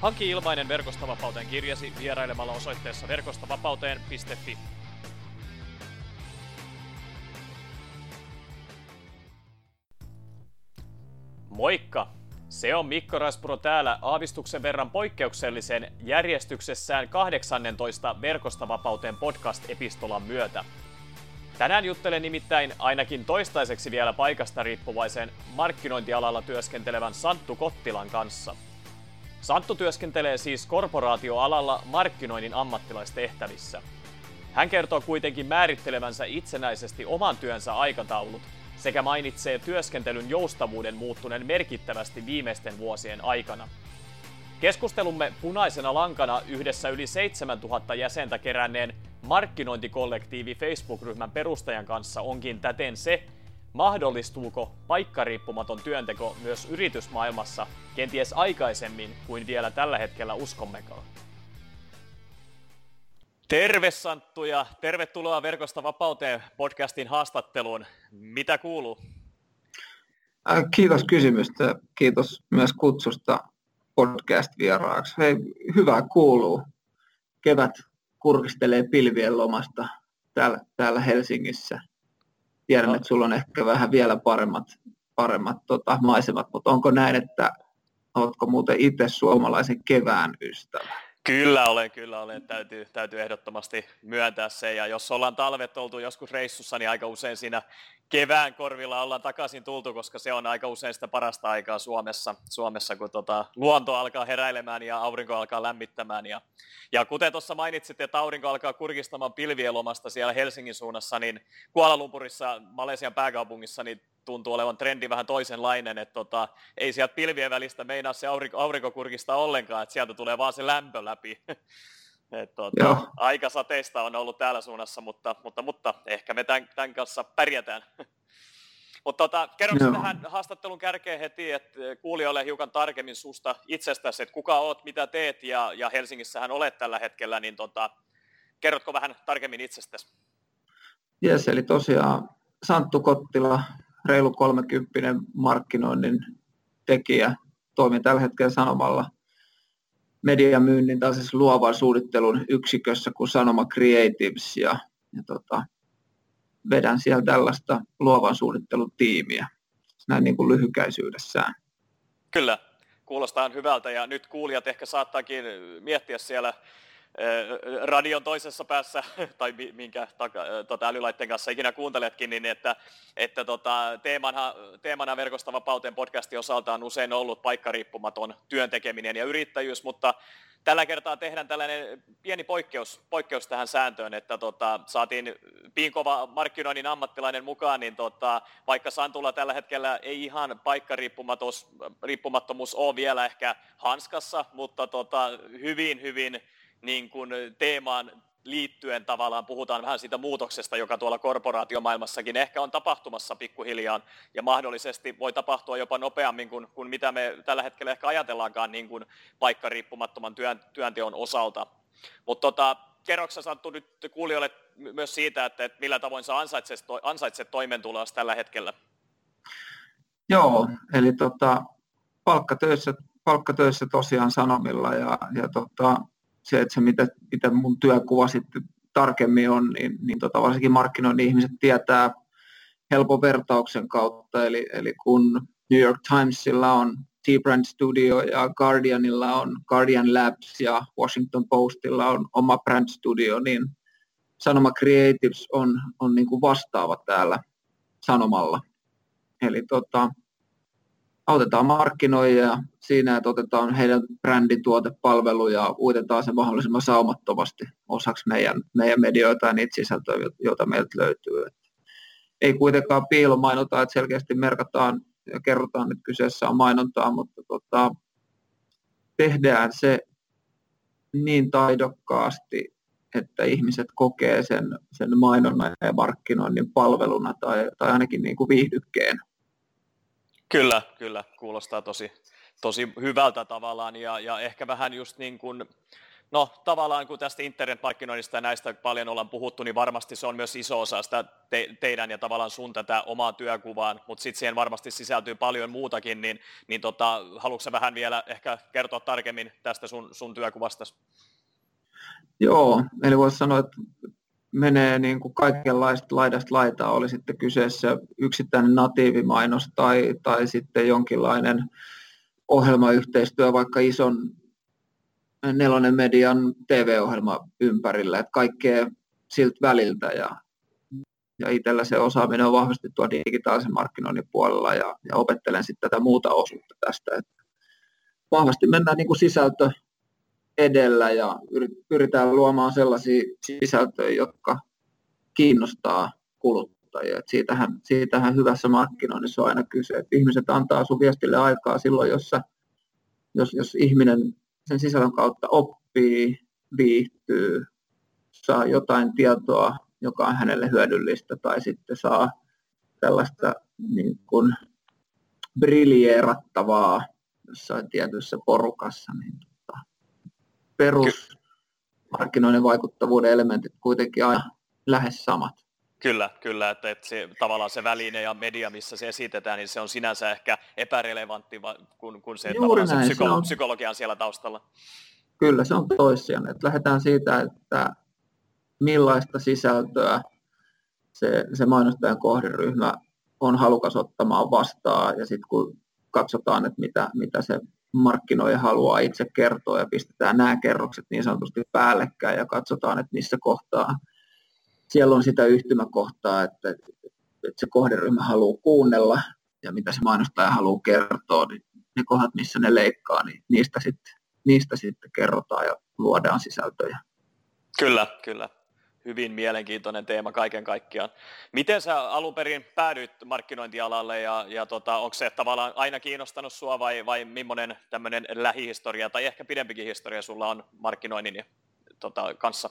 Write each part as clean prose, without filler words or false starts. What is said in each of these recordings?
Hanki ilmainen Verkosta Vapauteen -kirjasi vierailemalla osoitteessa verkostavapauteen.fi. Moikka! Se on Mikko Raspuro täällä aavistuksen verran poikkeuksellisen järjestyksessään 18 Verkosta Vapauteen podcast-epistolan myötä. Tänään juttelen nimittäin ainakin toistaiseksi vielä paikasta riippuvaisen markkinointialalla työskentelevän Santtu Kottilan kanssa. Santtu työskentelee siis korporaatioalalla markkinoinnin ammattilaistehtävissä. Hän kertoo kuitenkin määrittelevänsä itsenäisesti oman työnsä aikataulut sekä mainitsee työskentelyn joustavuuden muuttuneen merkittävästi viimeisten vuosien aikana. Keskustelumme punaisena lankana yhdessä yli 7 000 jäsentä keränneen markkinointikollektiivi Facebook-ryhmän perustajan kanssa onkin täten se, mahdollistuuko paikkariippumaton työnteko myös yritysmaailmassa kenties aikaisemmin kuin vielä tällä hetkellä uskommekaan. Terve Santtu ja tervetuloa Verkosta Vapauteen podcastin haastatteluun. Mitä kuuluu? Kiitos kysymystä. Kiitos myös kutsusta podcast-vieraaksi. Hei, hyvää kuuluu. Kevät kurkistelee pilvien lomasta täällä Helsingissä. Tiedän, että sulla on ehkä vähän vielä paremmat maisemat, mutta onko näin, että oletko muuten itse suomalaisen kevään ystävä? Kyllä olen. Täytyy ehdottomasti myöntää se. Ja jos ollaan talvet oltu joskus reissussa, niin aika usein siinä kevään korvilla ollaan takaisin tultu, koska se on aika usein sitä parasta aikaa Suomessa kun luonto alkaa heräilemään ja aurinko alkaa lämmittämään. Ja kuten tuossa mainitsit, että aurinko alkaa kurkistamaan pilvien lomasta siellä Helsingin suunnassa, niin Kuala Lumpurissa, Malesian pääkaupungissa, niin tuntuu olevan trendi vähän toisenlainen, että ei sieltä pilvien välistä meinaa se aurinko kurkistaa ollenkaan, että sieltä tulee vaan se lämpö läpi. Aika sateista on ollut täällä suunnassa, mutta ehkä me tämän kanssa pärjätään. Mutta kerro tähän haastattelun kärkeen heti, että kuulijoille hiukan tarkemmin susta itsestäsi, että kuka oot, mitä teet ja Helsingissähän olet tällä hetkellä, niin kerrotko vähän tarkemmin itsestäsi? Jes, eli tosiaan Santtu Kottila, reilu 30 markkinoinnin tekijä. Toimin tällä hetkellä Sanomalla mediamyynnin tai siis luovan suunnittelun yksikössä kuin Sanoma Creatives ja vedän siellä tällaista luovan suunnittelutiimiä näin niin kuin lyhykäisyydessään. Kyllä, kuulostaa hyvältä ja nyt kuulijat ehkä saattaakin miettiä siellä radion toisessa päässä, tai minkä älylaitteen kanssa ikinä kuunteletkin, niin että teemana Verkosta Vapauteen podcastin osalta on usein ollut paikkariippumaton työntekeminen ja yrittäjyys, mutta tällä kertaa tehdään tällainen pieni poikkeus tähän sääntöön, että saatiin piinkova markkinoinnin ammattilainen mukaan, niin vaikka Santulla tällä hetkellä ei ihan paikkariippumattomuus ole vielä ehkä hanskassa, mutta hyvin niin kuin teemaan liittyen tavallaan puhutaan vähän siitä muutoksesta, joka tuolla korporaatiomaailmassakin ehkä on tapahtumassa pikkuhiljaa ja mahdollisesti voi tapahtua jopa nopeammin kuin mitä me tällä hetkellä ehkä ajatellaankaan niin kuin paikkariippumattoman työnteon osalta. Mutta kerroksä Santtu nyt kuulijoille myös siitä, että millä tavoin sä ansaitset toimeentuloasi tällä hetkellä? Joo, eli palkkatöissä tosiaan Sanomilla ja se, että se mitä mun työkuva sitten tarkemmin on, niin varsinkin markkinoinnin ihmiset tietää helpon vertauksen kautta. Eli kun New York Timesilla on T-Brand Studio ja Guardianilla on Guardian Labs ja Washington Postilla on oma Brand Studio, niin Sanoma Creatives on niin kuin vastaava täällä Sanomalla. Eli autetaan markkinoijia siinä, että otetaan heidän brändituotepalveluja ja uitetaan se mahdollisimman saumattomasti osaksi meidän medioita ja niitä sisältöjä, joita meiltä löytyy. Ei kuitenkaan piilomainota, että selkeästi merkataan ja kerrotaan, että kyseessä on mainontaa, mutta tehdään se niin taidokkaasti, että ihmiset kokee sen mainonnan ja markkinoinnin palveluna tai ainakin niin kuin viihdykkeen. Kyllä, kuulostaa tosi hyvältä tavallaan ja ehkä vähän just niin kuin, no tavallaan kun tästä internetmarkkinoinnista ja näistä paljon ollaan puhuttu, niin varmasti se on myös iso osa sitä teidän ja tavallaan sun tätä omaa työkuvaan, mutta sitten siihen varmasti sisältyy paljon muutakin, niin haluatko sä vähän vielä ehkä kertoa tarkemmin tästä sun työkuvastasi? Joo, eli voisi sanoa, että menee niin kuin kaikenlaista laidasta laitaa, oli sitten kyseessä yksittäinen natiivimainos tai sitten jonkinlainen ohjelmayhteistyö vaikka ison 4 median TV-ohjelma ympärillä, että kaikkea siltä väliltä ja itsellä se osaaminen on vahvasti tuolla digitaalisen markkinoinnin puolella ja opettelen sitten tätä muuta osuutta tästä, että vahvasti mennään niin kuin sisältö edellä ja pyritään luomaan sellaisia sisältöjä, jotka kiinnostaa kuluttajia. Siitähän hyvässä markkinoinnissa on aina kyse, että ihmiset antaa sun viestille aikaa silloin, jos ihminen sen sisällön kautta oppii, viihtyy, saa jotain tietoa, joka on hänelle hyödyllistä, tai sitten saa tällaista niin kuin briljeerattavaa jossain tietyssä porukassa, niin perusmarkkinoiden vaikuttavuuden elementit kuitenkin aina lähes samat. Kyllä, että se, tavallaan se väline ja media, missä se esitetään, niin se on sinänsä ehkä epärelevantti, kun se, tavallaan se psykologia on siellä taustalla. Kyllä, se on toissijainen. Että lähdetään siitä, että millaista sisältöä se mainostajan kohderyhmä on halukas ottamaan vastaan, ja sitten kun katsotaan, että mitä se markkinoija haluaa itse kertoa ja pistetään nämä kerrokset niin sanotusti päällekkäin ja katsotaan, että missä kohtaa siellä on sitä yhtymäkohtaa, että se kohderyhmä haluaa kuunnella ja mitä se mainostaja haluaa kertoa, niin ne kohdat, missä ne leikkaa, niin niistä sitten kerrotaan ja luodaan sisältöjä. Kyllä. Hyvin mielenkiintoinen teema kaiken kaikkiaan. Miten sä alun perin päädyit markkinointialalle ja onko se tavallaan aina kiinnostanut sua vai millainen tämmöinen lähihistoria tai ehkä pidempikin historia sulla on markkinoinnin kanssa?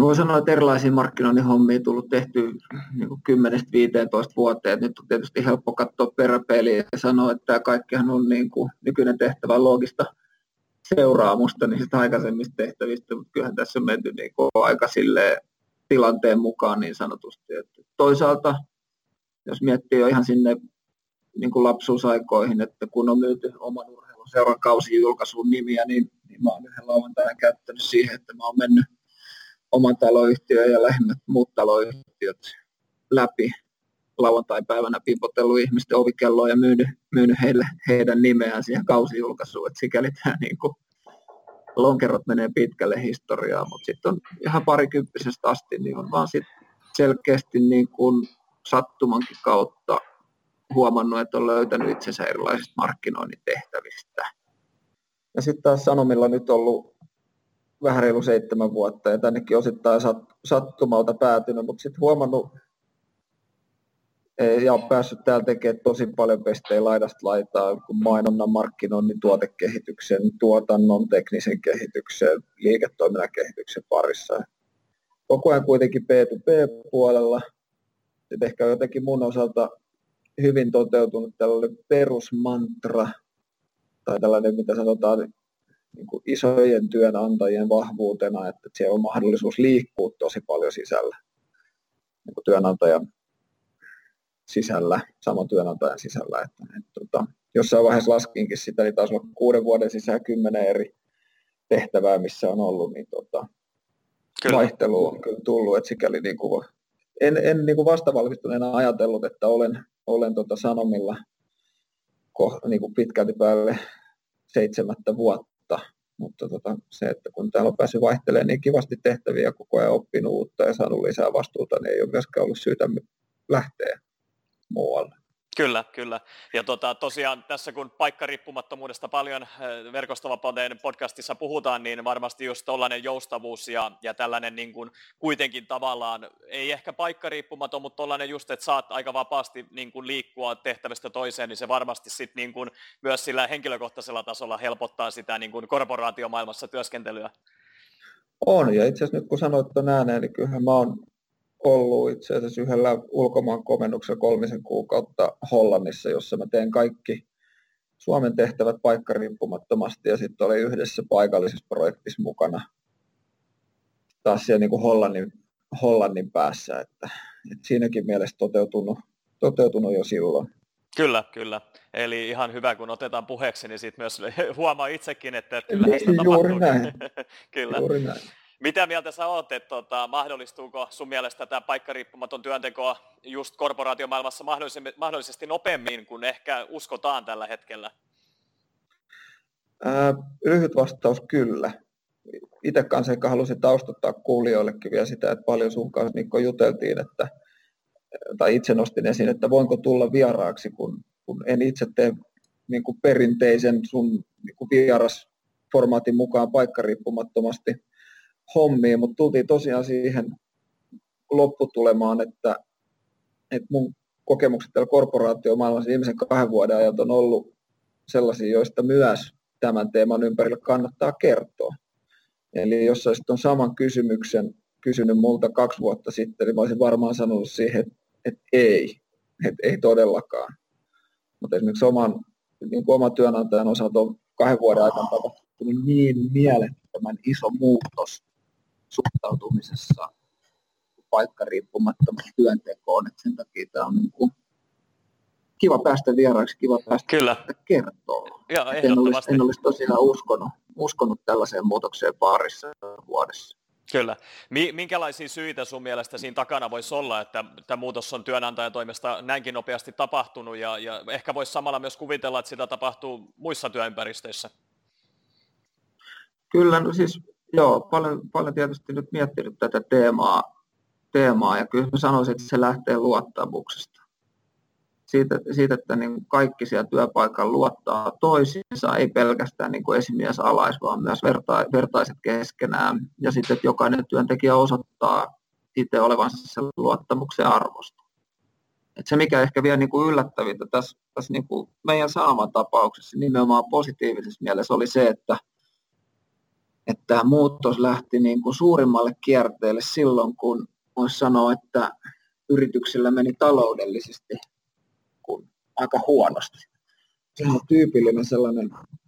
Voi sanoa, että erilaisia markkinoinnin hommia tullut tehty niin 10-15 vuoteen. Nyt on tietysti helppo katsoa peräpeiliin ja sanoa, että tämä kaikkihan on niin kuin nykyinen tehtävä loogista seuraamusta niistä aikaisemmista tehtävistä, mutta kyllähän tässä on menty niin aika silleen tilanteen mukaan niin sanotusti. Että toisaalta, jos miettii jo ihan sinne niin kuin lapsuusaikoihin, että kun on myyty oman urheiluseuran kausijulkaisuun nimiä, niin mä oon yhden lauantaina käyttänyt siihen, että mä oon mennyt oman taloyhtiön ja lähimmät muut taloyhtiöt läpi lauantai-päivänä, pimpotellut ihmisten ovikelloa ja myynyt heille heidän nimeään siihen kausijulkaisuun, että sikäli tämä niin kuin lonkerot menee pitkälle historiaa, mutta sitten on ihan parikymppisestä asti, niin on vaan sitten selkeästi niin kuin sattumankin kautta huomannut, että on löytänyt itsensä erilaisista markkinoinnitehtävistä. Ja sitten taas Sanomilla nyt ollut vähän reilu 7 vuotta ja tännekin osittain sattumalta päätynyt, mutta sitten huomannut, ja on päässyt täällä tekemään tosi paljon pestejä laidasta laitaa, kun mainonnan, markkinoinnin, tuotekehityksen, tuotannon, teknisen kehityksen, liiketoiminnan kehityksen parissa. Koko ajan kuitenkin B2B-puolella. Sitten ehkä jotenkin mun osalta hyvin toteutunut tällainen perusmantra, tai tällainen, mitä sanotaan niin kuin isojen työnantajien vahvuutena, että siellä on mahdollisuus liikkua tosi paljon sisällä niin kuin työnantajan sisällä, saman työnantajan sisällä, että jossain vaiheessa laskinkin sitä, niin taisi olla 6 vuoden sisään 10 eri tehtävää, missä on ollut, niin vaihtelu on kyllä tullut, että sikäli niin kuin, en niin kuin vastavalmistuneena ajatellut, että olen Sanomilla niin kuin pitkälti päälle 7 vuotta, mutta se, että kun täällä on päässyt vaihtelemaan niin kivasti tehtäviä, koko ajan oppinut uutta ja saanut lisää vastuuta, niin ei ole myöskään ollut syytä lähteä muualle. Kyllä. Ja tosiaan tässä kun paikkariippumattomuudesta paljon Verkostovapauteen podcastissa puhutaan, niin varmasti just tollainen joustavuus ja tällainen niin kuin kuitenkin tavallaan, ei ehkä paikkariippumaton, mutta tollainen just, että saat aika vapaasti niin kuin liikkua tehtävästä toiseen, niin se varmasti sit niin kuin myös sillä henkilökohtaisella tasolla helpottaa sitä niin kuin korporaatiomaailmassa työskentelyä. On, ja itse asiassa nyt kun sanoit tuon ääneen, niin kyllähän mä oon ollut itse asiassa yhdellä ulkomaan komennuksella 3 kuukautta Hollannissa, jossa mä teen kaikki Suomen tehtävät paikkariippumattomasti, ja sitten olin yhdessä paikallisessa projektissa mukana taas siellä niin kuin Hollannin päässä, että siinäkin mielessä toteutunut jo silloin. Kyllä, kyllä. Eli ihan hyvä, kun otetaan puheeksi, niin sitten myös huomaa itsekin, että kyllähän sitä tapahtuu. Juuri näin. Kyllä. Juuri näin. Mitä mieltä sä oot, että mahdollistuuko sun mielestä tämä paikkariippumaton työnteko just korporaatiomaailmassa mahdollisesti nopeammin kuin ehkä uskotaan tällä hetkellä? Lyhyt vastaus kyllä. Itse kanssa ehkä halusin taustottaa kuulijoillekin vielä sitä, että paljon sun kanssa, Mikko, juteltiin, että tai itse nostin esiin, että voinko tulla vieraaksi, kun en itse tee niin kuin perinteisen sun niin kuin vierasformaatin mukaan paikkariippumattomasti hommia, mutta tultiin tosiaan siihen lopputulemaan, että mun kokemukset täällä korporaatiomaailmassa viimeisen 2 vuoden ajalta on ollut sellaisia, joista myös tämän teeman ympärillä kannattaa kertoa. Eli jos sä sitten on saman kysymyksen kysynyt multa 2 vuotta sitten, niin mä olisin varmaan sanonut siihen, että ei todellakaan. Mutta esimerkiksi oman työnantajan osalta on 2 vuoden aikana tapahtunut niin mielettömän iso muutos suhtautumisessa paikkariippumattoman työntekoon, että sen takia tämä on niin kuin kiva päästä vieraiksi, kiva päästä kertomaan. En olisi tosiaan uskonut tällaiseen muutokseen parissa vuodessa. Kyllä. Minkälaisia syitä sun mielestä siinä takana voisi olla, että tämä muutos on työnantajan toimesta näinkin nopeasti tapahtunut ja ehkä voisi samalla myös kuvitella, että sitä tapahtuu muissa työympäristöissä? Kyllä, no siis joo, paljon tietysti nyt miettinyt tätä teemaa ja kyllä mä sanoisin, että se lähtee luottamuksesta. Siitä, että niin kaikki siellä työpaikan luottaa toisiinsa, ei pelkästään niin kuin esimiesalais, vaan myös vertaiset keskenään. Ja sitten, että jokainen työntekijä osoittaa itse olevansa sen luottamuksen arvosta. Et se, mikä ehkä vielä niin kuin yllättävintä tässä niin kuin meidän saaman tapauksessa nimenomaan positiivisessa mielessä oli se, että tämä muutos lähti niin kuin suurimmalle kierteelle silloin, kun voisi sanoa, että yrityksillä meni taloudellisesti aika huonosti. Se on tyypillinen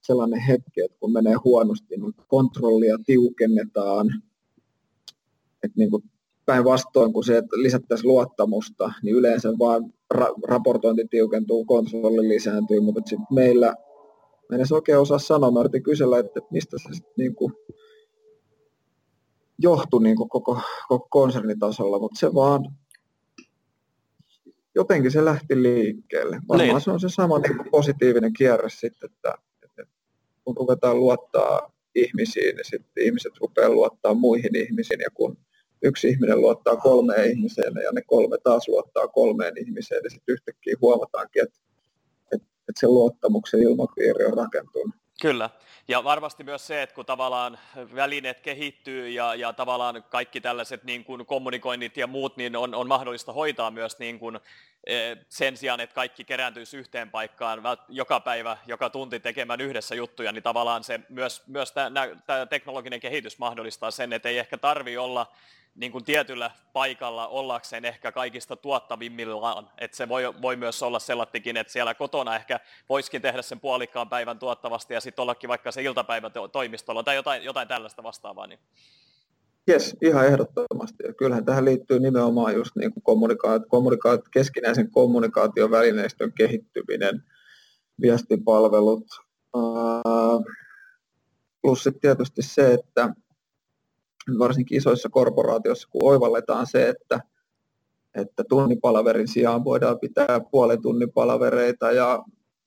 sellainen hetki, että kun menee huonosti, niin kontrollia tiukennetaan. Että niin kuin päinvastoin, kun se, että lisättäisiin luottamusta, niin yleensä vaan raportointi tiukentuu, kontrolli lisääntyy, mutta sitten meillä en edes oikein osaa sanoa. Mä yritin kysellä, että mistä se sitten niin kuin johtui niin kuin koko konsernitasolla, mutta se vaan jotenkin se lähti liikkeelle. Varmaan niin. Se on se sama niin kuin positiivinen kierre sitten, että kun ruvetaan luottaa ihmisiin, niin sitten ihmiset rupeaa luottaa muihin ihmisiin. Ja kun yksi ihminen luottaa 3 ihmiseen ja ne 3 taas luottaa 3 ihmiseen, niin sitten yhtäkkiä huomataankin, että se luottamuksen ilmapiiri on rakentunut. Kyllä. Ja varmasti myös se, että kun tavallaan välineet kehittyy ja tavallaan kaikki tällaiset niin kuin kommunikoinnit ja muut, niin on mahdollista hoitaa myös niin kuin sen sijaan, että kaikki kerääntyisi yhteen paikkaan joka päivä, joka tunti tekemään yhdessä juttuja, niin tavallaan se myös tämä teknologinen kehitys mahdollistaa sen, että ei ehkä tarvitse olla niin kuin tietyllä paikalla ollakseen ehkä kaikista tuottavimmillaan. Että se voi myös olla sellattikin, että siellä kotona ehkä voisikin tehdä sen puolikkaan päivän tuottavasti ja sitten ollakin vaikka se iltapäivä toimistolla tai jotain tällaista vastaavaa. Niin. Yes, ihan ehdottomasti. Ja kyllähän tähän liittyy nimenomaan just niin kuin keskinäisen kommunikaation välineistön kehittyminen, viestipalvelut, plus sitten tietysti se, että varsinkin isoissa korporaatioissa, kun oivalletaan se, että tunnipalaverin sijaan voidaan pitää puolen tunnin palavereita ja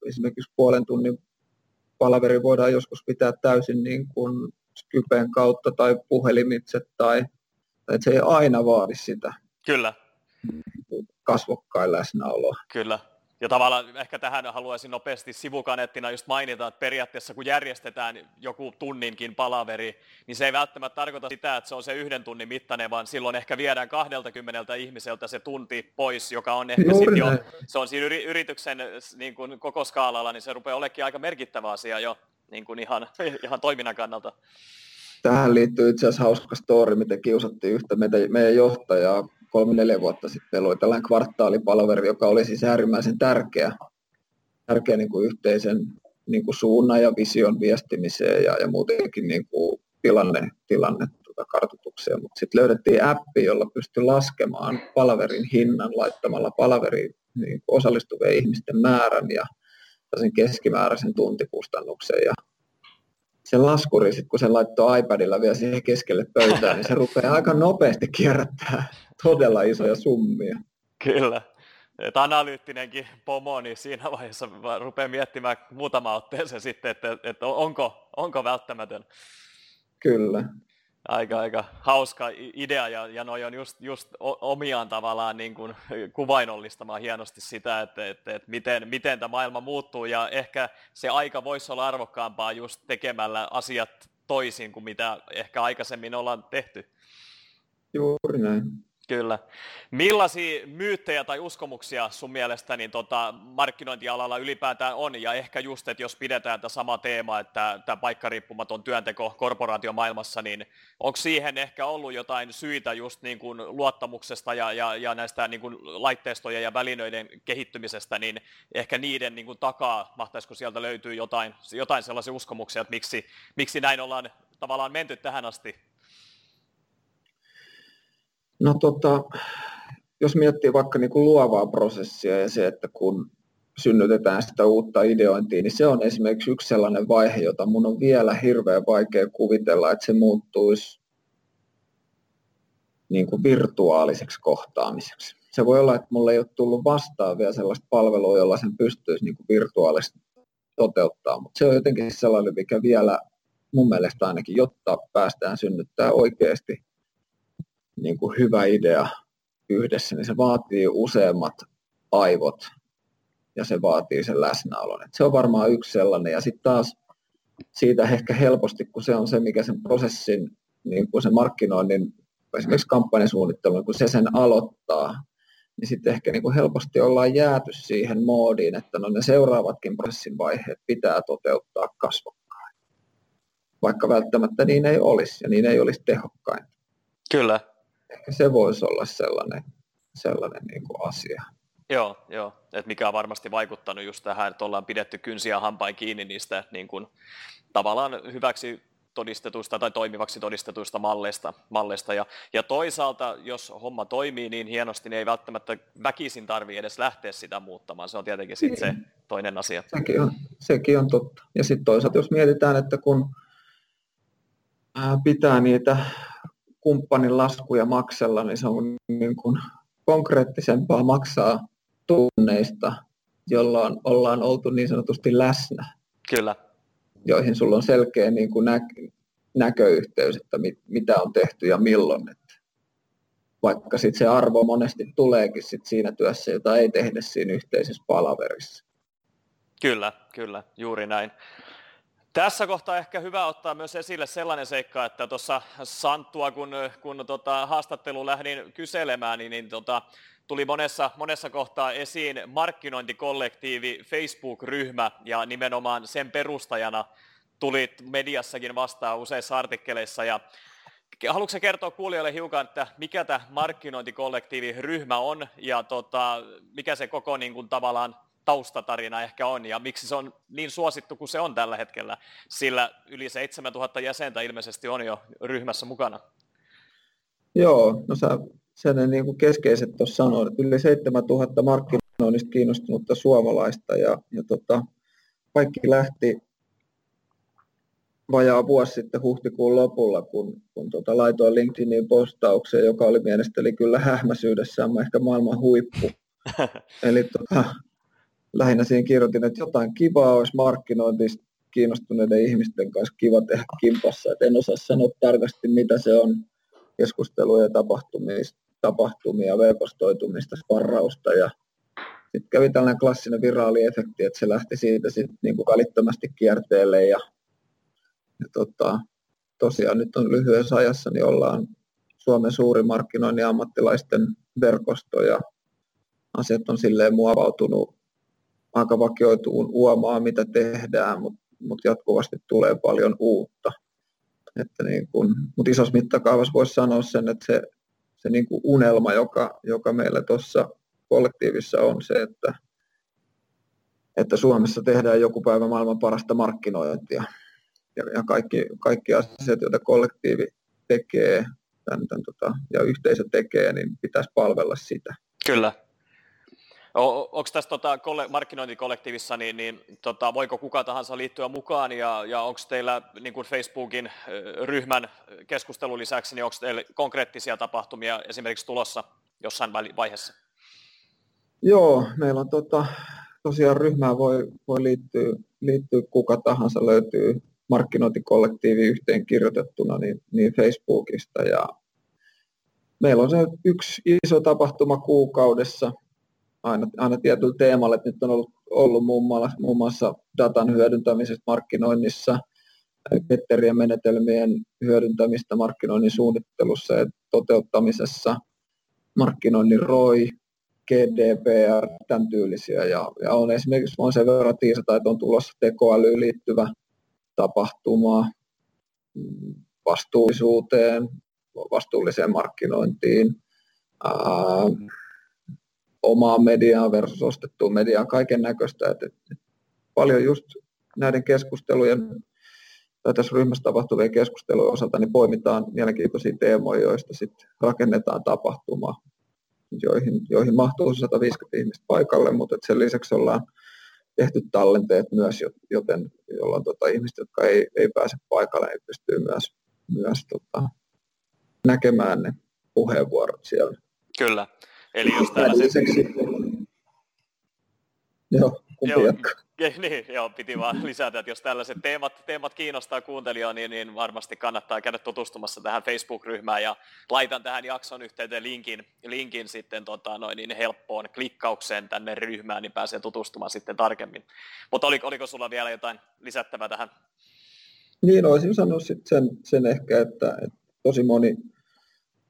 esimerkiksi puolen tunnin palaveri voidaan joskus pitää täysin niin kuin Skypen kautta tai puhelimitse tai että se ei aina vaadi sitä. Kyllä. Kasvokkain läsnäoloa. Kyllä. Ja tavallaan ehkä tähän haluaisin nopeasti sivukaneettina just mainita, että periaatteessa kun järjestetään joku tunninkin palaveri, niin se ei välttämättä tarkoita sitä, että se on se 1 tunnin mittainen, vaan silloin ehkä viedään 20 ihmiseltä se tunti pois, joka on ehkä sitten jo, se on siinä yrityksen niin kuin koko skaalalla, niin se rupeaa olekin aika merkittävä asia jo niin kuin ihan toiminnan kannalta. Tähän liittyy itse asiassa hauska story, miten kiusattiin yhtä meidän johtajaa 3-4 vuotta sitten. Eli oli tällainen kvartaalipalaveri, joka oli siis äärimmäisen tärkeä niin kuin yhteisen niin kuin suunnan ja vision viestimiseen ja muutenkin niin kuin tilanne kartoitukseen. Mutta sitten löydettiin appi, jolla pystyi laskemaan palaverin hinnan laittamalla palaveriin niin kuin osallistuvien ihmisten määrän ja sen keskimääräisen tuntikustannuksen. Ja se laskuri, sit kun sen laittoi iPadilla vielä siihen keskelle pöytään, niin se rupeaa aika nopeasti kierrättämään todella isoja summia. Kyllä. Et analyyttinenkin pomo, niin siinä vaiheessa rupeaa miettimään muutama otteeseen sitten, että onko välttämätön. Kyllä. Aika hauska idea ja noi on just omiaan tavallaan niin kuin kuvainollistamaan hienosti sitä, että miten tämä maailma muuttuu ja ehkä se aika voisi olla arvokkaampaa just tekemällä asiat toisin kuin mitä ehkä aikaisemmin ollaan tehty. Juuri näin. Kyllä. Millaisia myyttejä tai uskomuksia sun mielestä niin markkinointialalla ylipäätään on? Ja ehkä just, että jos pidetään tämä sama teema, että tämä paikkariippumaton työnteko korporaatiomaailmassa, niin onko siihen ehkä ollut jotain syitä just niin kuin luottamuksesta ja näistä niin kuin laitteistojen ja välineiden kehittymisestä, niin ehkä niiden niin kuin takaa mahtaisiko sieltä löytyy jotain sellaisia uskomuksia, että miksi näin ollaan tavallaan menty tähän asti? No jos miettii vaikka niin kuin luovaa prosessia ja se, että kun synnytetään sitä uutta ideointia, niin se on esimerkiksi yksi sellainen vaihe, jota mun on vielä hirveän vaikea kuvitella, että se muuttuisi niin kuin virtuaaliseksi kohtaamiseksi. Se voi olla, että mulle ei ole tullut vastaan vielä sellaista palvelua, jolla sen pystyisi niin kuin virtuaalisesti toteuttaa, mutta se on jotenkin sellainen, mikä vielä mun mielestä ainakin, jotta päästään synnyttää oikeasti niin kuin hyvä idea yhdessä, niin se vaatii useammat aivot ja se vaatii sen läsnäolon. Et se on varmaan yksi sellainen. Ja sitten taas siitä ehkä helposti, kun se on se, mikä sen prosessin, niin kuin sen markkinoinnin, esimerkiksi kampanjasuunnittelun, niin kun se sen aloittaa, niin sitten ehkä niin kuin helposti ollaan jääty siihen moodiin, että no ne seuraavatkin prosessin vaiheet pitää toteuttaa kasvokkain. Vaikka välttämättä niin ei olisi ja niin ei olisi tehokkain. Kyllä. Ehkä se voisi olla sellainen niin kuin asia. Joo. Et mikä on varmasti vaikuttanut just tähän, että ollaan pidetty kynsiä hampain kiinni niistä niin kuin, tavallaan hyväksi todistetuista tai toimivaksi todistetuista malleista. Ja toisaalta, jos homma toimii niin hienosti, niin ei välttämättä väkisin tarvitse edes lähteä sitä muuttamaan. Se on tietenkin sitten se toinen asia. Sekin on totta. Ja sitten toisaalta, jos mietitään, että kun pitää niitä kumppanin laskuja maksella, niin se on niin kuin konkreettisempaa maksaa tunneista, jolloin ollaan oltu niin sanotusti läsnä. Kyllä. Joihin sulla on selkeä niin kuin näköyhteys, että mitä on tehty ja milloin. Että vaikka sit se arvo monesti tuleekin sit siinä työssä, jota ei tehdä siinä yhteisessä palaverissa. Kyllä, juuri näin. Tässä kohtaa ehkä hyvä ottaa myös esille sellainen seikka, että tuossa Santtua, kun haastatteluun lähdin kyselemään, niin tuli monessa kohtaa esiin markkinointikollektiivi Facebook-ryhmä ja nimenomaan sen perustajana tulit mediassakin vastaan useissa artikkeleissa. Ja haluatko kertoa kuulijoille hiukan, että mikä tämä markkinointikollektiiviryhmä on ja mikä se koko niin kuin, tavallaan taustatarina ehkä on ja miksi se on niin suosittu kuin se on tällä hetkellä, sillä yli 7000 jäsentä ilmeisesti on jo ryhmässä mukana. Joo, no sä ne niin kuin keskeiset tuossa sanoit, yli 7000 markkinoinnista kiinnostunutta suomalaista ja kaikki lähti vajaa vuosi sitten huhtikuun lopulla, kun laitoin LinkedInin postaukseen, joka oli mielestäni kyllä hähmäisyydessään ehkä maailman huippu. Eli lähinnä siihen kirjoitin, että jotain kivaa olisi markkinointista kiinnostuneiden ihmisten kanssa kiva tehdä kimpassa. Et en osaa sanoa tarkasti, mitä se on, keskusteluja, tapahtumia, verkostoitumista, sparrausta. Ja sitten kävi tällainen klassinen viraaliefekti, että se lähti siitä sitten niinku välittömästi kierteelle. Ja tosiaan nyt on lyhyessä ajassa, niin ollaan Suomen suuri markkinoinnin ammattilaisten verkosto ja asiat on silleen muovautunut. Aika vakioituun uomaa, mitä tehdään, mutta jatkuvasti tulee paljon uutta. Että niin kun, mutta isossa mittakaavassa voisi sanoa sen, että se niin kuin unelma, joka meillä tuossa kollektiivissa on se, että Suomessa tehdään joku päivä maailman parasta markkinointia. Ja kaikki asiat, joita kollektiivi tekee ja yhteisö tekee, niin pitäisi palvella sitä. Kyllä. Onko tässä markkinointikollektiivissa, niin voiko kuka tahansa liittyä mukaan, ja onko teillä niin kuin Facebookin ryhmän keskustelun lisäksi, niin onko teillä konkreettisia tapahtumia esimerkiksi tulossa jossain vaiheessa? Joo, meillä on tosiaan ryhmään voi liittyä kuka tahansa, löytyy markkinointikollektiivi yhteen kirjoitettuna niin Facebookista, ja meillä on se yksi iso tapahtuma kuukaudessa, aina tietyllä teemalla, että nyt on ollut muun muassa datan hyödyntämisestä markkinoinnissa, ketterien menetelmien hyödyntämistä markkinoinnin suunnittelussa ja toteuttamisessa, markkinoinnin ROI, GDPR, tämän tyylisiä. Ja on esimerkiksi voin sen verran tiisata, että on tulossa tekoälyyn liittyvä tapahtuma vastuullisuuteen, vastuulliseen markkinointiin, omaa mediaa versus ostettua mediaa, kaiken näköistä. Paljon just näiden keskustelujen tai tässä ryhmässä tapahtuvien keskustelujen osalta niin poimitaan mielenkiintoisia teemoja, joista sitten rakennetaan tapahtuma, joihin mahtuu 150 ihmistä paikalle, mutta sen lisäksi ollaan tehty tallenteet myös, joten jolloin ihmiset, jotka ei pääse paikalle, niin pystyy myös näkemään ne puheenvuorot siellä. Kyllä. Eli jos tällaiset... Joo, piti vaan lisätä, että jos tällaiset teemat kiinnostaa kuuntelijaa, niin varmasti kannattaa käydä tutustumassa tähän Facebook-ryhmään, ja laitan tähän jakson yhteyteen linkin sitten helppoon klikkaukseen tänne ryhmään, niin pääsee tutustumaan sitten tarkemmin. Mutta oliko sulla vielä jotain lisättävää tähän? Niin, olisin sanonut sitten sen ehkä, että tosi moni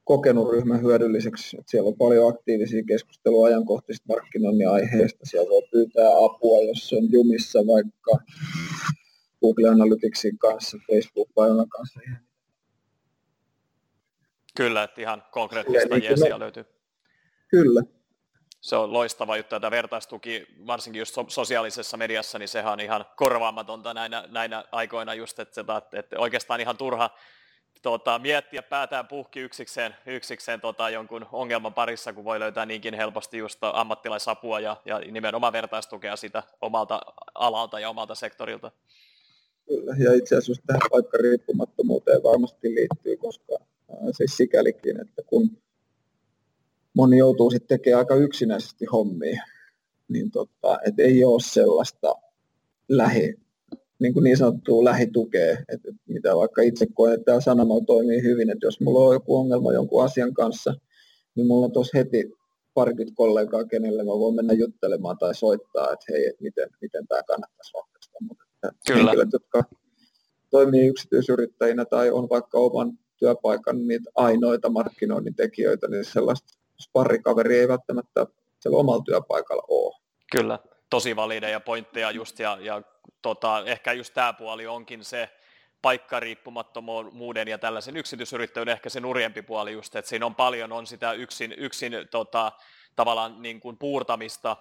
kokenut ryhmän hyödylliseksi. Siellä on paljon aktiivisia keskustelua ajankohtaisista markkinoinnin aiheista. Siellä voi pyytää apua, jos on jumissa vaikka Google Analyticsin kanssa, Facebook-painojen kanssa. Kyllä, että ihan konkreettista jeesiä löytyy. Kyllä. Se on loistava juttu, tämä vertaistuki, varsinkin just sosiaalisessa mediassa, niin sehän on ihan korvaamatonta näinä aikoina just, että oikeastaan ihan turha miettiä päätään puhki yksikseen jonkun ongelman parissa, kun voi löytää niinkin helposti just ammattilaisapua ja nimenomaan vertaistukea sitä omalta alalta ja omalta sektorilta. Kyllä, ja itse asiassa tähän paikkariippumattomuuteen varmasti liittyy, koska siis sikälikin, että kun moni joutuu sitten tekemään aika yksinäisesti hommia, niin et ei ole sellaista niin sanottua lähitukea, että mitä vaikka itse koen, että tämä Sanoma toimii hyvin, että jos mulla on joku ongelma jonkun asian kanssa, niin mulla on tuossa heti parikymmentä kollegaa, kenelle mä voin mennä juttelemaan tai soittaa, että hei, että miten tämä kannattaisi ratkaista. Mutta henkilöt, jotka toimii yksityisyrittäjinä tai on vaikka oman työpaikan niitä ainoita markkinoinnin tekijöitä, niin sellaista sparrikaveria ei välttämättä siellä omalla työpaikalla ole. Kyllä. Tosi valideja pointteja just, ehkä just tämä puoli onkin se paikkariippumattomuuden ja tällaisen yksityisyrittäjyyden ehkä se nurjempi puoli just, että siinä on paljon sitä yksin tavallaan niin kuin puurtamista.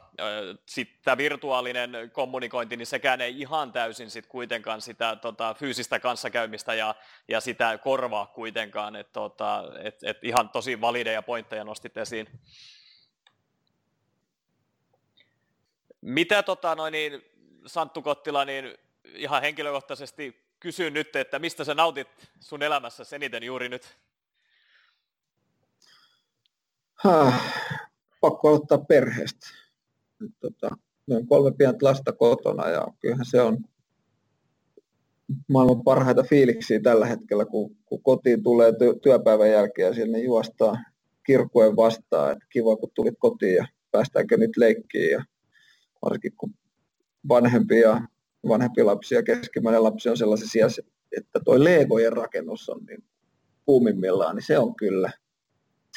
Sitten tämä virtuaalinen kommunikointi, niin sekään ei ihan täysin sit kuitenkaan sitä fyysistä kanssakäymistä ja sitä korvaa kuitenkaan, että ihan tosi valideja pointteja nostit esiin. Mitä Santtu Kottila, niin ihan henkilökohtaisesti kysyn nyt, että mistä sä nautit sun elämässä eniten juuri nyt? Pakko aloittaa perheestä. Noin 3 pientä lasta kotona, ja kyllähän se on maailman parhaita fiiliksiä tällä hetkellä, kun kotiin tulee työpäivän jälkeen ja siellä ne juostaa kirkuen vastaan, että kiva kun tulit kotiin ja päästäänkö nyt leikkiin. Ja varsinkin kun vanhempi lapsi ja keskimmäinen lapsi on sellaisessa iässä, että toi legojen rakennus on niin kuumimmillaan, niin se on kyllä.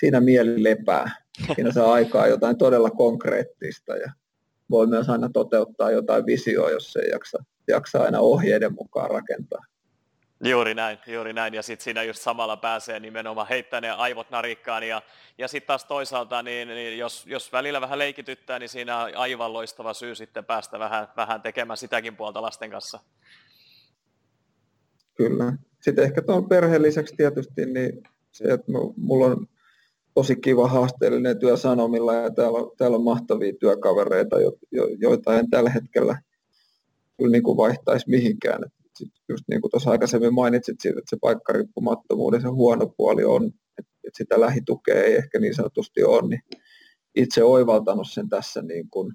Siinä mieli lepää. Siinä saa aikaa jotain todella konkreettista ja voi myös aina toteuttaa jotain visioa, jos ei jaksa aina ohjeiden mukaan rakentaa. Juuri näin. Ja sitten siinä just samalla pääsee nimenomaan heittämään ne aivot narikkaan. Ja sitten taas toisaalta, niin jos välillä vähän leikityttää, niin siinä on aivan loistava syy sitten päästä vähän tekemään sitäkin puolta lasten kanssa. Kyllä. Sitten ehkä tuon perheen lisäksi tietysti niin se, että mulla on tosi kiva haasteellinen työ Sanomilla ja täällä on mahtavia työkavereita, joita en tällä hetkellä kyllä niin kuin vaihtaisi mihinkään. Sitten just niin kuin tuossa aikaisemmin mainitsit siitä, että se paikkariippumattomuuden se huono puoli on, että sitä lähitukea ei ehkä niin sanotusti ole, niin itse oivaltanut sen tässä niin kuin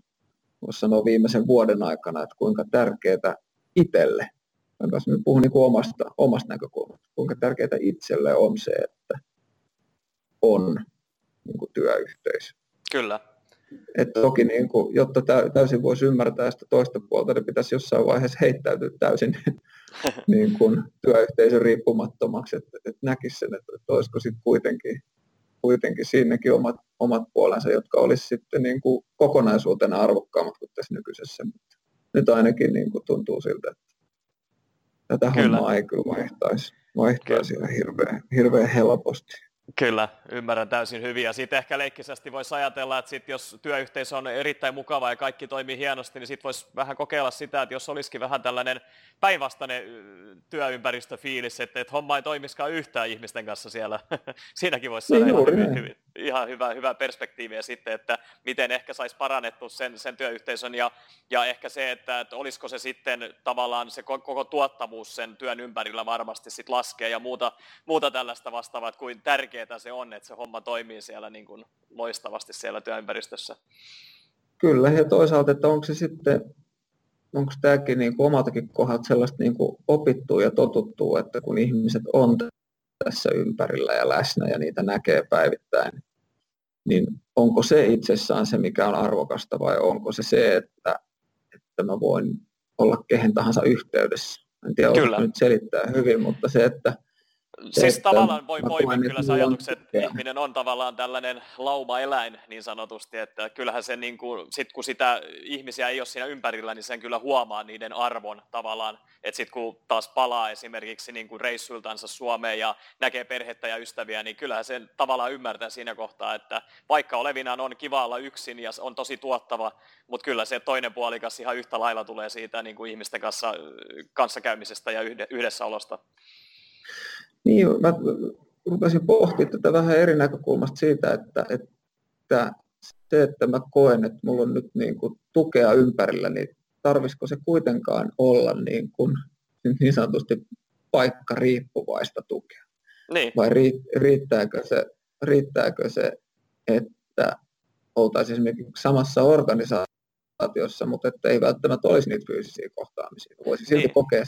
voisi sanoa viimeisen vuoden aikana, että kuinka tärkeää itselle, jos me puhun niin kuin omasta näkökulmasta, kuinka tärkeää itselle on se, että on niin kuin työyhteisö. Kyllä. Et toki, niin kuin, jotta täysin voisi ymmärtää sitä toista puolta, niin pitäisi jossain vaiheessa heittäytyä täysin niin kuin työyhteisön riippumattomaksi, että näkisi sen, että olisiko sitten kuitenkin siinäkin omat puolensa, jotka olisi sitten niin kuin kokonaisuutena arvokkaammat kuin tässä nykyisessä. Mutta nyt ainakin niin kuin tuntuu siltä, että tätä hommaa ei kyllä vaihtaisi hirveän helposti. Kyllä, ymmärrän täysin hyvin. Ja sitten ehkä leikkisästi voisi ajatella, että sit jos työyhteisö on erittäin mukava ja kaikki toimii hienosti, niin sitten voisi vähän kokeilla sitä, että jos olisikin vähän tällainen päinvastainen työympäristöfiilis, että homma ei toimisikaan yhtään ihmisten kanssa siellä. Siinäkin voisi saada ihan hyvää perspektiiviä sitten, että miten ehkä saisi parannettua sen työyhteisön ja ehkä se, että olisiko se sitten tavallaan se koko tuottavuus sen työn ympärillä varmasti sitten laskee ja muuta tällaista vastaavaa, kuin tärkeää se on, että se homma toimii siellä niin kuin loistavasti siellä työympäristössä. Kyllä, ja toisaalta, että onko se sitten, onko tämäkin niin kuin omaltakin kohdalta sellaista niin kuin opittua ja totuttua, että kun ihmiset on tässä ympärillä ja läsnä ja niitä näkee päivittäin, niin onko se itsessään se, mikä on arvokasta vai onko se se, että mä voin olla kehen tahansa yhteydessä. En tiedä, olisiko nyt selittää hyvin, mutta se, että siis tavallaan voi poimia kyllä se ajatus, että ihminen on tavallaan tällainen lauma-eläin niin sanotusti, että kyllähän se niin kuin, sit kun sitä ihmisiä ei ole siinä ympärillä, niin sen kyllä huomaa niiden arvon tavallaan, että sitten kun taas palaa esimerkiksi niin kuin reissuiltansa Suomeen ja näkee perhettä ja ystäviä, niin kyllähän sen tavallaan ymmärtää siinä kohtaa, että vaikka olevinaan on kiva olla yksin ja on tosi tuottava, mutta kyllä se toinen puolikas ihan yhtä lailla tulee siitä niin kuin ihmisten kanssa kanssakäymisestä ja yhdessäolosta. Niin, mä rupesin pohtimaan tätä vähän eri näkökulmasta siitä, että se, että mä koen, että mulla on nyt niin kuin tukea ympärillä, niin tarvisiko se kuitenkaan olla niin sanotusti paikkariippuvaista tukea? Niin. Vai riittääkö se, että oltaisiin esimerkiksi samassa organisaatiossa, mutta että ei välttämättä olisi niitä fyysisiä kohtaamisia? Voisi silti kokea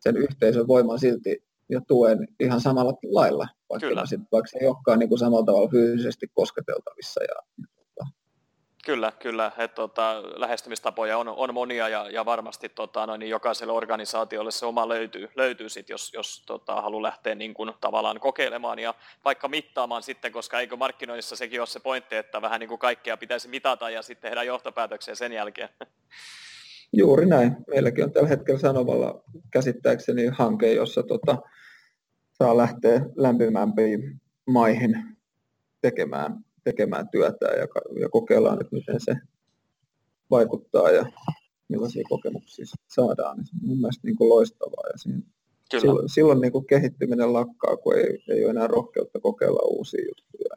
sen yhteisön voiman silti ja tuen ihan samalla lailla, vaikka se ei olekaan niin kuin samalla tavalla fyysisesti kosketeltavissa. Kyllä. Lähestymistapoja on monia ja varmasti niin jokaiselle organisaatiolle se oma löytyy sit, jos haluaa lähteä niin kuin tavallaan kokeilemaan ja vaikka mittaamaan sitten, koska eikö markkinoinnissa sekin ole se pointti, että vähän niin kuin kaikkea pitäisi mitata ja sitten tehdä johtopäätöksiä sen jälkeen. Juuri näin. Meilläkin on tällä hetkellä Sanomalla käsittääkseni hanke, jossa saa lähteä lämpimämpiin maihin tekemään työtä ja kokeillaan, että miten se vaikuttaa ja millaisia kokemuksia saadaan. Se on mun mielestä niin kuin loistavaa. Ja silloin niin kuin kehittyminen lakkaa, kun ei ole enää rohkeutta kokeilla uusia juttuja.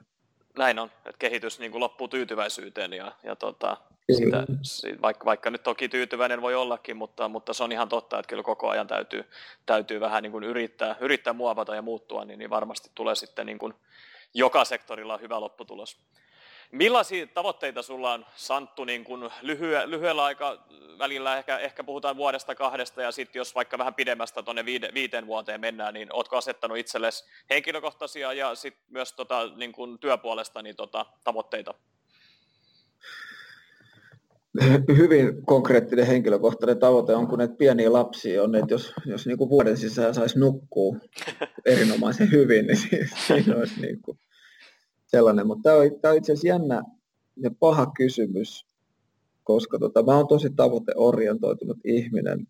Näin on, että kehitys niin kuin loppuu tyytyväisyyteen ja vaikka nyt toki tyytyväinen voi ollakin, mutta se on ihan totta, että kyllä koko ajan täytyy vähän niin kuin yrittää muovata ja muuttua, niin varmasti tulee sitten niin kuin joka sektorilla hyvä lopputulos. Millaisia tavoitteita sulla on, Santtu, niin kuin lyhyellä aikavälillä, ehkä puhutaan vuodesta kahdesta, ja sitten jos vaikka vähän pidemmästä tuonne 5 vuoteen mennään, niin ootko asettanut itsellesi henkilökohtaisia ja sitten myös niin kuin työpuolesta niin tavoitteita? Hyvin konkreettinen henkilökohtainen tavoite on, kun pieniä lapsia on, että jos niin kuin vuoden sisään saisi nukkua erinomaisen hyvin, niin siinä olisi niin kuin sellainen, mutta tämä on itse asiassa jännä ja paha kysymys, koska mä oon tosi tavoiteorientoitunut ihminen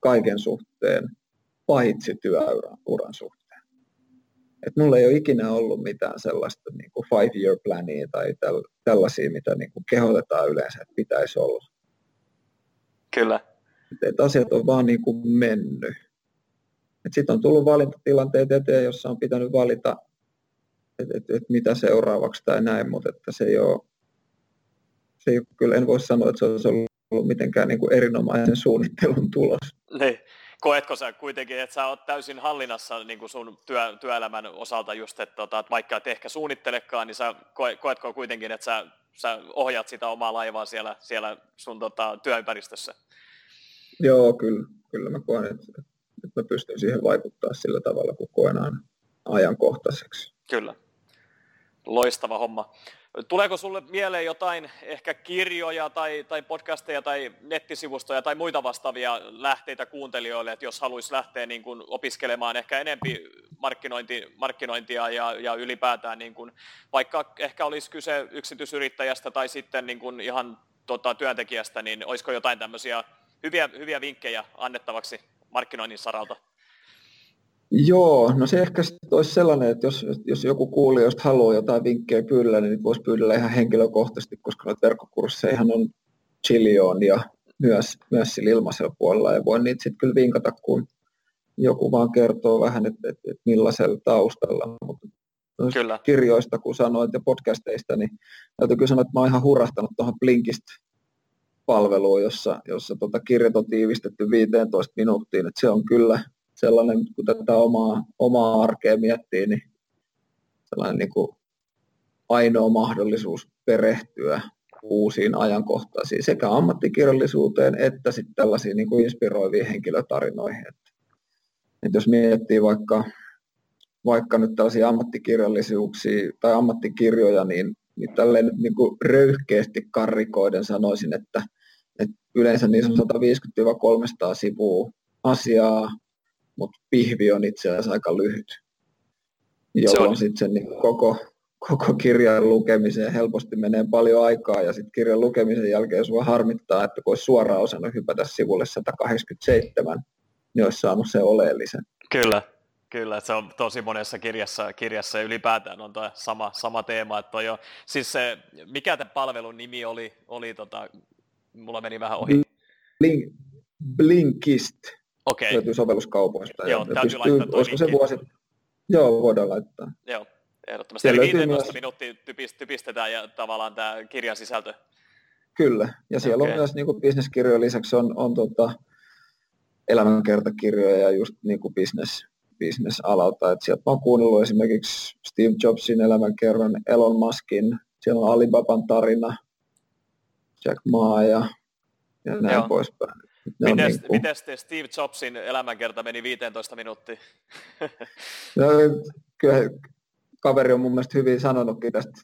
kaiken suhteen. paitsi työuran suhteen. Et mulla ei ole ikinä ollut mitään sellaista niin kuin 5-year plania tai tällaisia, mitä niin kuin kehotetaan yleensä, että pitäisi olla. Kyllä. Et asiat on vaan niin kuin mennyt. Sitten on tullut valintatilanteet eteen, jossa on pitänyt valita, että mitä seuraavaksi tai näin, mutta että se ei ole, kyllä en voi sanoa, että se olisi ollut mitenkään niin kuin erinomaisen suunnittelun tulos. Niin. Koetko sä kuitenkin, että sä oot täysin hallinnassa niin kuin sun työelämän osalta just, että vaikka et ehkä suunnittelekaan, niin sä koetko kuitenkin, että sä ohjaat sitä omaa laivaa siellä sun työympäristössä? Joo, kyllä mä koen, että mä pystyn siihen vaikuttaa sillä tavalla, kun koen aina ajankohtaiseksi. Kyllä. Loistava homma. Tuleeko sulle mieleen jotain ehkä kirjoja tai podcasteja tai nettisivustoja tai muita vastaavia lähteitä kuuntelijoille, että jos haluaisi lähteä niin kuin opiskelemaan ehkä enempi markkinointia ja ylipäätään, niin kuin, vaikka ehkä olisi kyse yksityisyrittäjästä tai sitten niin kuin ihan työntekijästä, niin olisiko jotain tämmöisiä hyviä vinkkejä annettavaksi markkinoinnin saralta? Joo, no se ehkä olisi sellainen, että jos joku kuulijoista haluaa jotain vinkkejä pyydellä, niin niitä voisi pyydellä ihan henkilökohtaisesti, koska noita verkkokursseja on chiljoon ja myös sillä ilmaisella puolella. Ja voin niitä sitten kyllä vinkata, kun joku vaan kertoo vähän, että millaisella taustalla. Mutta kyllä. Kirjoista, kun sanoit ja podcasteista, niin täytyy kyllä sanoa, että mä oon ihan hurahtanut tuohon Blinkist-palveluun, jossa kirjat on tiivistetty 15 minuuttiin, että se on kyllä... Sellainen, kun tätä omaa arkea miettii, niin sellainen niin kuin ainoa mahdollisuus perehtyä uusiin ajankohtaisiin sekä ammattikirjallisuuteen että sitten tällaisiin niin kuin inspiroiviin henkilötarinoihin. Että jos miettii vaikka nyt tällaisia ammattikirjallisuuksia tai ammattikirjoja, niin tälleen niin kuin röyhkeästi karrikoiden sanoisin, että yleensä niissä on 150-300 sivua asiaa, mutta pihvi on itse asiassa aika lyhyt, jolloin sitten sen niin koko kirjan lukemiseen helposti menee paljon aikaa, ja sitten kirjan lukemisen jälkeen sua harmittaa, että kun olisi suoraan osannut hypätä sivulle 187, niin olisi saanut sen oleellisen. Kyllä, se on tosi monessa kirjassa ylipäätään on tuo sama teema. Että toi on, siis se, mikä tämän palvelun nimi oli mulla meni vähän ohi. Blinkist. Okei. Löytyy sovelluskaupoista. Joo, täytyy laittaa tuo linkki. Joo, voidaan laittaa. Joo, ehdottomasti. Eli 15 minuuttia typistetään ja tavallaan tämä kirjan sisältö. Kyllä, ja siellä on myös niin bisneskirjojen lisäksi on elämänkertakirjoja ja just niin bisnesalalta. Sieltä mä oon kuunnellut esimerkiksi Steve Jobsin elämänkerran, Elon Muskin, siellä on Alibaban tarina, Jack Ma ja näin poispäin. Miten Steve Jobsin elämänkerta meni 15 minuuttia? No, kyllä kaveri on mun mielestä hyvin sanonutkin tästä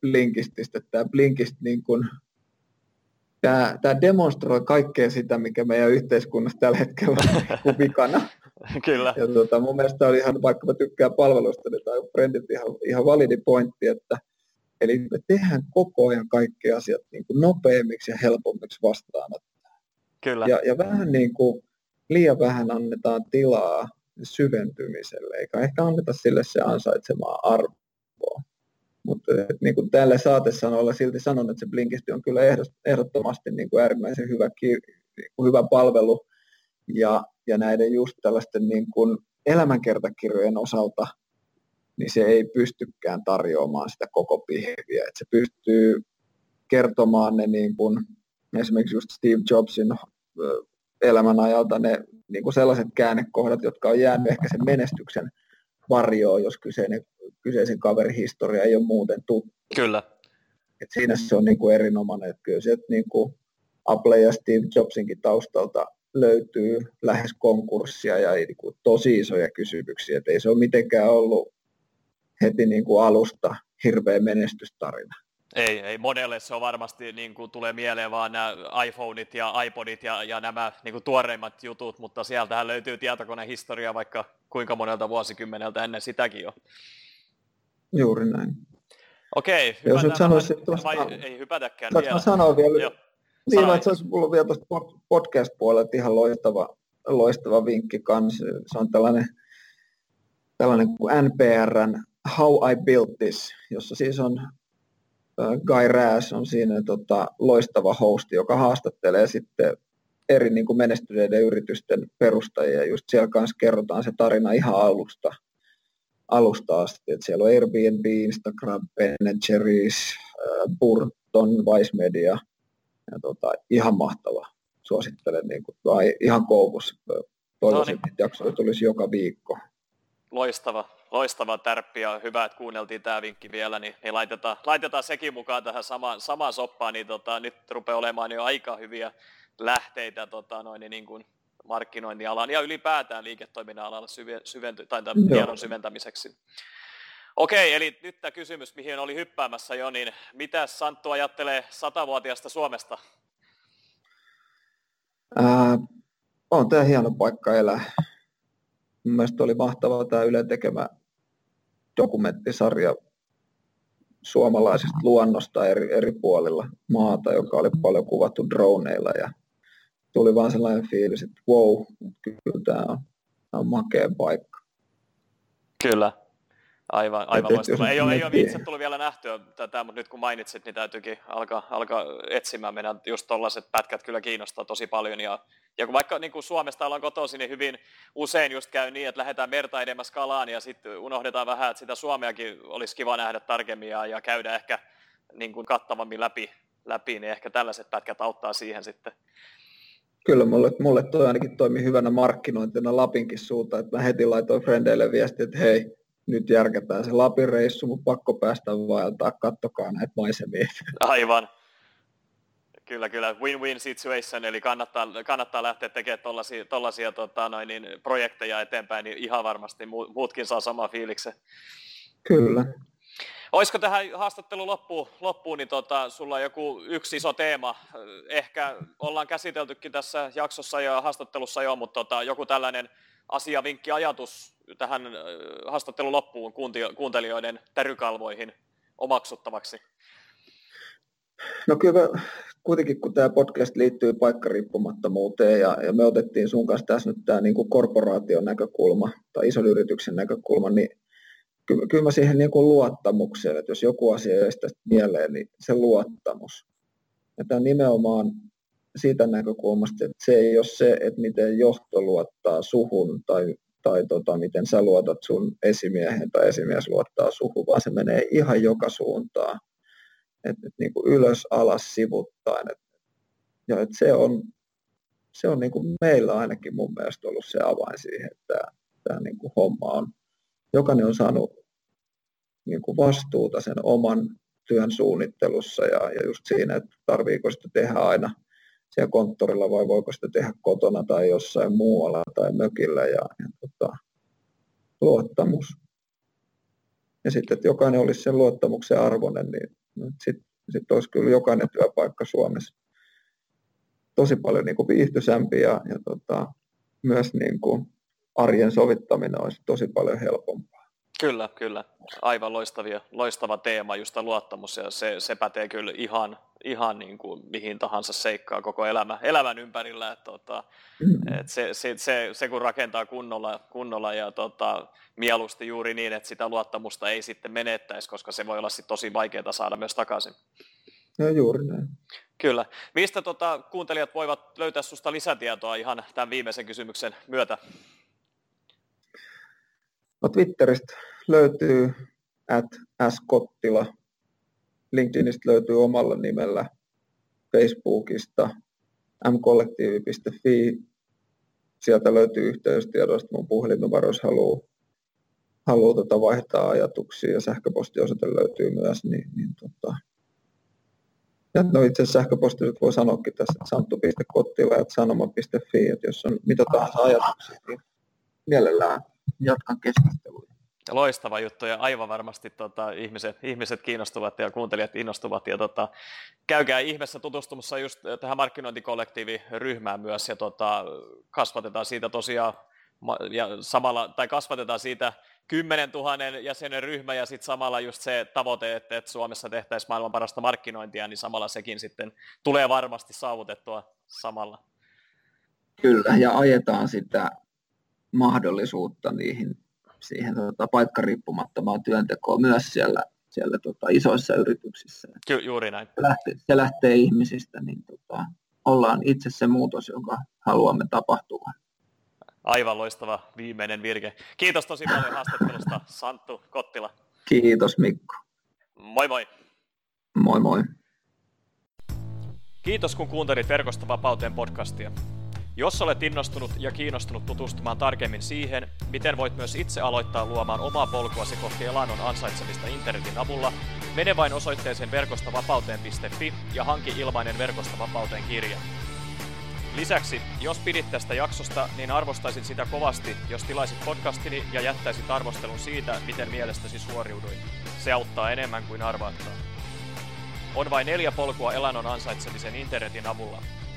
Blinkististä, että tämä Blinkist niin kuin, tämä demonstroi kaikkea sitä, mikä meidän yhteiskunnassa tällä hetkellä on vikana. Kyllä. Ja mun mielestä oli ihan, vaikka mä tykkään palvelusta, niin tämä on brandit ihan validi pointti, että eli me tehdään koko ajan kaikki asiat niin kuin nopeammiksi ja helpommiksi vastaanottaa. Kyllä. Ja vähän niin kuin liian vähän annetaan tilaa syventymiselle, eikä ehkä anneta sille se ansaitsemaa arvoa. Mutta niin kuin tälle saatesanoilla silti sanon, että se Blinkist on kyllä ehdottomasti niin kuin äärimmäisen hyvä palvelu. Ja näiden just tällaisten niin kuin elämänkertakirjojen osalta, niin se ei pystykään tarjoamaan sitä koko pihviä. Että se pystyy kertomaan ne niin kuin... Esimerkiksi just Steve Jobsin elämän ajalta ne niin kuin sellaiset käännekohdat, jotka on jäänyt ehkä sen menestyksen varjoon, jos kyseisen kaverin historia ei ole muuten tuttu. Kyllä. Et siinä se on niin kuin erinomainen, että kyllä sieltä niin kuin Apple ja Steve Jobsinkin taustalta löytyy lähes konkurssia ja niin kuin tosi isoja kysymyksiä. Et ei se ole mitenkään ollut heti niin kuin alusta hirveä menestystarina. Ei monelle se on varmasti, niin kuin tulee mieleen vaan nämä iPhoneit ja iPodit ja nämä niin kuin tuoreimmat jutut, mutta sieltähän löytyy tietokonehistoriaa vaikka kuinka monelta vuosikymmeneltä ennen sitäkin jo. Juuri näin. Okei, ei hypätäkään vielä. Saanko sanoa vielä? Niin, että se olisi mulla vielä tuosta podcast-puolelta ihan loistava loistava vinkki kanssa. Se on tällainen kuin NPRn How I Built This, jossa siis on Guy Räs on siinä loistava hosti, joka haastattelee sitten eri niin kuin menestyneiden yritysten perustajia. Just siellä kanssa kerrotaan se tarina ihan alusta asti. Et siellä on Airbnb, Instagram, Ben & Jerry's, Burton, Vice Media. Ja ihan mahtavaa. Suosittelen ihan koukussa. Toivoisin, että jaksoja tulisi joka viikko. Loistava tärppi ja hyvä, että kuunneltiin tämä vinkki vielä, niin laitetaan sekin mukaan tähän samaan soppaan, niin nyt rupeaa olemaan jo aika hyviä lähteitä niin kuin markkinointialan ja ylipäätään liiketoiminnan alalla tiedon syventämiseksi. Okei, eli nyt tämä kysymys, mihin oli hyppäämässä jo, niin mitä Santtu ajattelee 100-vuotiaasta Suomesta? On tämä hieno paikka elää. Mun mielestä oli mahtavaa tämä Ylen tekemä dokumenttisarja suomalaisesta luonnosta eri puolilla maata, joka oli paljon kuvattu droneilla. Ja tuli vaan sellainen fiilis, että wow, kyllä tämä on makea paikka. Kyllä, aivan loistava. Ei ole itse tullut vielä nähtyä tätä, mutta nyt kun mainitsit, niin täytyykin alkaa etsimään. Meidän just tollaiset pätkät kyllä kiinnostaa tosi paljon. Ja kun vaikka niin kun Suomesta ollaan kotoisin, niin hyvin usein just käy niin, että lähdetään merta edemmäs kalaan ja sitten unohdetaan vähän, että sitä Suomeakin olisi kiva nähdä tarkemmin ja käydä ehkä niin kun kattavammin läpi, niin ehkä tällaiset pätkät auttaa siihen sitten. Kyllä mulle toi ainakin toimi hyvänä markkinointina Lapinkin suuntaan, että mä heti laitoin frendeille viestiä, että hei, nyt järkätään se Lapin reissu, mutta pakko päästä vaeltaa, kattokaa näitä maisemia. Aivan. Kyllä, win-win situation, eli kannattaa lähteä tekemään tuollaisia projekteja eteenpäin, niin ihan varmasti muutkin saa saman fiiliksen. Kyllä. Olisiko tähän haastattelun loppuun, niin sulla on joku yksi iso teema, ehkä ollaan käsiteltykin tässä jaksossa ja haastattelussa jo, mutta joku tällainen asia, vinkki, ajatus tähän haastattelun loppuun kuuntelijoiden tärykalvoihin omaksuttavaksi? No kyllä kuitenkin, kun tämä podcast liittyy paikkariippumattomuuteen ja me otettiin sun kanssa tässä nyt tämä niin kuin korporaation näkökulma tai ison yrityksen näkökulma, niin kyllä mä siihen niin kuin luottamukseen, että jos joku asia ei sitä mieleen, niin se luottamus. Ja tämä nimenomaan siitä näkökulmasta, että se ei ole se, että miten johto luottaa suhun tai miten sä luotat sun esimiehen tai esimies luottaa suhun, vaan se menee ihan joka suuntaan. Et niin kuin ylös, alas, sivuttaen. Et se on niin kuin meillä ainakin mun mielestä ollut se avain siihen, että tämä niin kuin homma on. Jokainen on saanut niin kuin vastuuta sen oman työn suunnittelussa ja just siinä, että tarviiko sitä tehdä aina siellä konttorilla vai voiko sitä tehdä kotona tai jossain muualla tai mökillä ja luottamus. Ja sitten, että jokainen olisi sen luottamuksen arvoinen, niin sitten olisi kyllä jokainen työpaikka Suomessa tosi paljon niin kuin viihtyisämpi ja myös niin kuin arjen sovittaminen olisi tosi paljon helpompaa. Kyllä. Aivan loistava teema, just luottamus, ja se pätee kyllä ihan niin kuin mihin tahansa seikkaa koko elämän ympärillä. Et se kun rakentaa kunnolla ja mieluusti juuri niin, että sitä luottamusta ei sitten menettäisi, koska se voi olla sitten tosi vaikeaa saada myös takaisin. No juuri näin. Kyllä. Mistä kuuntelijat voivat löytää susta lisätietoa ihan tämän viimeisen kysymyksen myötä? No, Twitteristä löytyy @skottila. LinkedInistä löytyy omalla nimellä, Facebookista, mkollektiivi.fi. Sieltä löytyy yhteystiedoista mun puhelinnumero, jos haluaa vaihtaa ajatuksia, ja sähköpostiosoite löytyy myös. No itse asiassa sähköpostiosoite voi sanoakin tässä, että santtu.kottila@sanoma.fi, että jos on mitä tahansa ajatuksia, niin mielellään jatkan keskustelua. Loistava juttu, ja aivan varmasti ihmiset kiinnostuvat ja kuuntelijat innostuvat, ja käykää ihmeessä tutustumassa just tähän markkinointikollektiiviryhmään myös, ja kasvatetaan siitä tosiaan ja samalla, tai kasvatetaan siitä 10 000 jäsenen ryhmä, ja sitten samalla just se tavoite, että Suomessa tehtäisiin maailman parasta markkinointia, niin samalla sekin sitten tulee varmasti saavutettua samalla. Kyllä, ja ajetaan sitä mahdollisuutta siihen paikkariippumattomaan työntekoon myös siellä isoissa yrityksissä. Juuri näin. Se lähtee ihmisistä, niin ollaan itse se muutos, jonka haluamme tapahtua. Aivan loistava viimeinen virke. Kiitos tosi paljon haastattelusta, Santtu Kottila. Kiitos, Mikko. Moi moi. Moi moi. Kiitos, kun kuuntelit Verkosta Vapauteen -podcastia. Jos olet innostunut ja kiinnostunut tutustumaan tarkemmin siihen, miten voit myös itse aloittaa luomaan omaa polkuasi kohti elannon ansaitsemista internetin avulla, mene vain osoitteeseen verkostavapauteen.fi ja hanki ilmainen Verkosta Vapauteen -kirja. Lisäksi, jos pidit tästä jaksosta, niin arvostaisin sitä kovasti, jos tilaisit podcastini ja jättäisit arvostelun siitä, miten mielestäsi suoriuduin. Se auttaa enemmän kuin arvaattaa. On vain 4 polkua elannon ansaitsemisen internetin avulla.